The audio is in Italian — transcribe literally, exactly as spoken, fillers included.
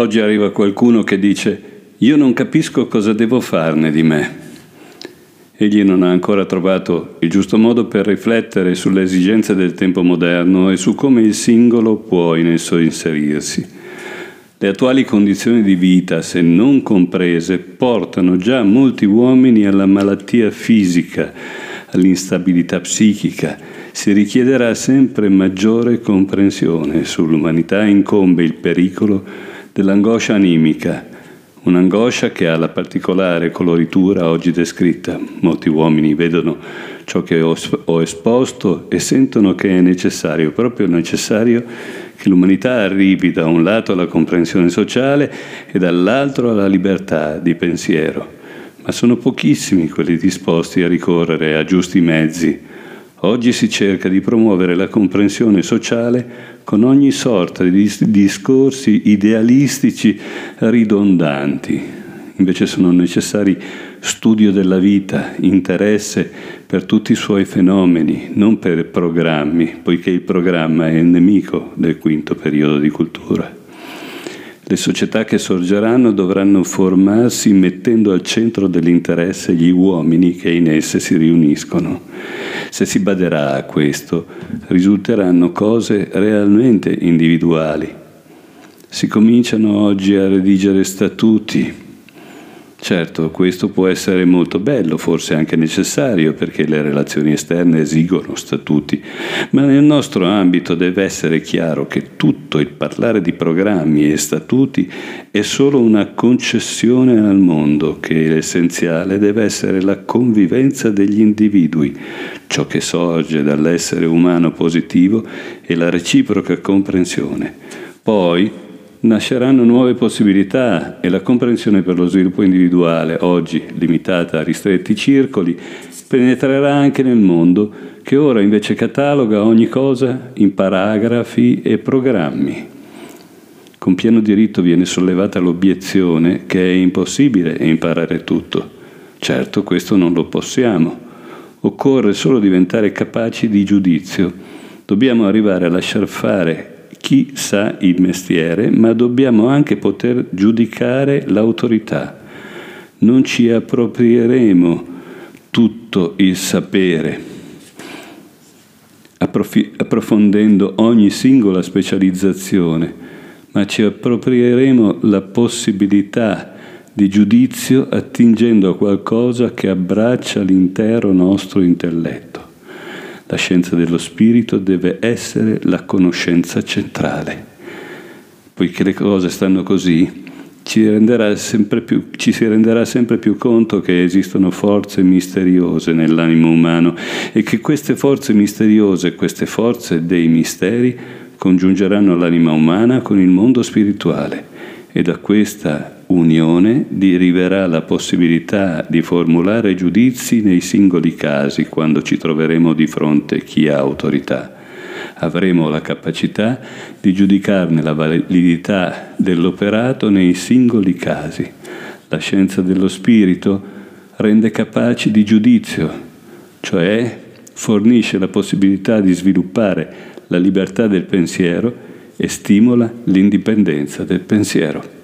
Oggi arriva qualcuno che dice: io non capisco cosa devo farne di me. Egli non ha ancora trovato il giusto modo per riflettere sulle esigenze del tempo moderno e su come il singolo può in esso inserirsi. Le attuali condizioni di vita, se non comprese, portano già molti uomini alla malattia fisica, all'instabilità psichica. Si richiederà sempre maggiore comprensione. Sull'umanità incombe il pericolo dell'angoscia animica, un'angoscia che ha la particolare coloritura oggi descritta. Molti uomini vedono ciò che ho, ho esposto e sentono che è necessario, proprio necessario, che l'umanità arrivi da un lato alla comprensione sociale e dall'altro alla libertà di pensiero. Ma sono pochissimi quelli disposti a ricorrere a giusti mezzi. Oggi si cerca di promuovere la comprensione sociale con ogni sorta di discorsi idealistici ridondanti. Invece sono necessari studio della vita, interesse per tutti i suoi fenomeni, non per programmi, poiché il programma è il nemico del quinto periodo di cultura. Le società che sorgeranno dovranno formarsi mettendo al centro dell'interesse gli uomini che in esse si riuniscono. Se si baderà a questo, risulteranno cose realmente individuali. Si cominciano oggi a redigere statuti. Certo, questo può essere molto bello, forse anche necessario, perché le relazioni esterne esigono statuti, ma nel nostro ambito deve essere chiaro che tutto il parlare di programmi e statuti è solo una concessione al mondo, che l'essenziale deve essere la convivenza degli individui, ciò che sorge dall'essere umano positivo e la reciproca comprensione. Poi nasceranno nuove possibilità e la comprensione per lo sviluppo individuale, oggi limitata a ristretti circoli, penetrerà anche nel mondo, che ora invece cataloga ogni cosa in paragrafi e programmi. Con pieno diritto viene sollevata l'obiezione che è impossibile imparare tutto. Certo, questo non lo possiamo. Occorre solo diventare capaci di giudizio. Dobbiamo arrivare a lasciar fare chi sa il mestiere, ma dobbiamo anche poter giudicare l'autorità. Non ci approprieremo tutto il sapere, approf- approfondendo ogni singola specializzazione, ma ci approprieremo la possibilità di giudizio attingendo a qualcosa che abbraccia l'intero nostro intelletto. La scienza dello spirito deve essere la conoscenza centrale. Poiché le cose stanno così, ci, renderà sempre più, ci si renderà sempre più conto che esistono forze misteriose nell'animo umano e che queste forze misteriose, queste forze dei misteri, congiungeranno l'anima umana con il mondo spirituale, e da questa unione deriverà la possibilità di formulare giudizi nei singoli casi quando ci troveremo di fronte chi ha autorità. Avremo la capacità di giudicarne la validità dell'operato nei singoli casi. La scienza dello spirito rende capaci di giudizio, cioè fornisce la possibilità di sviluppare la libertà del pensiero e stimola l'indipendenza del pensiero.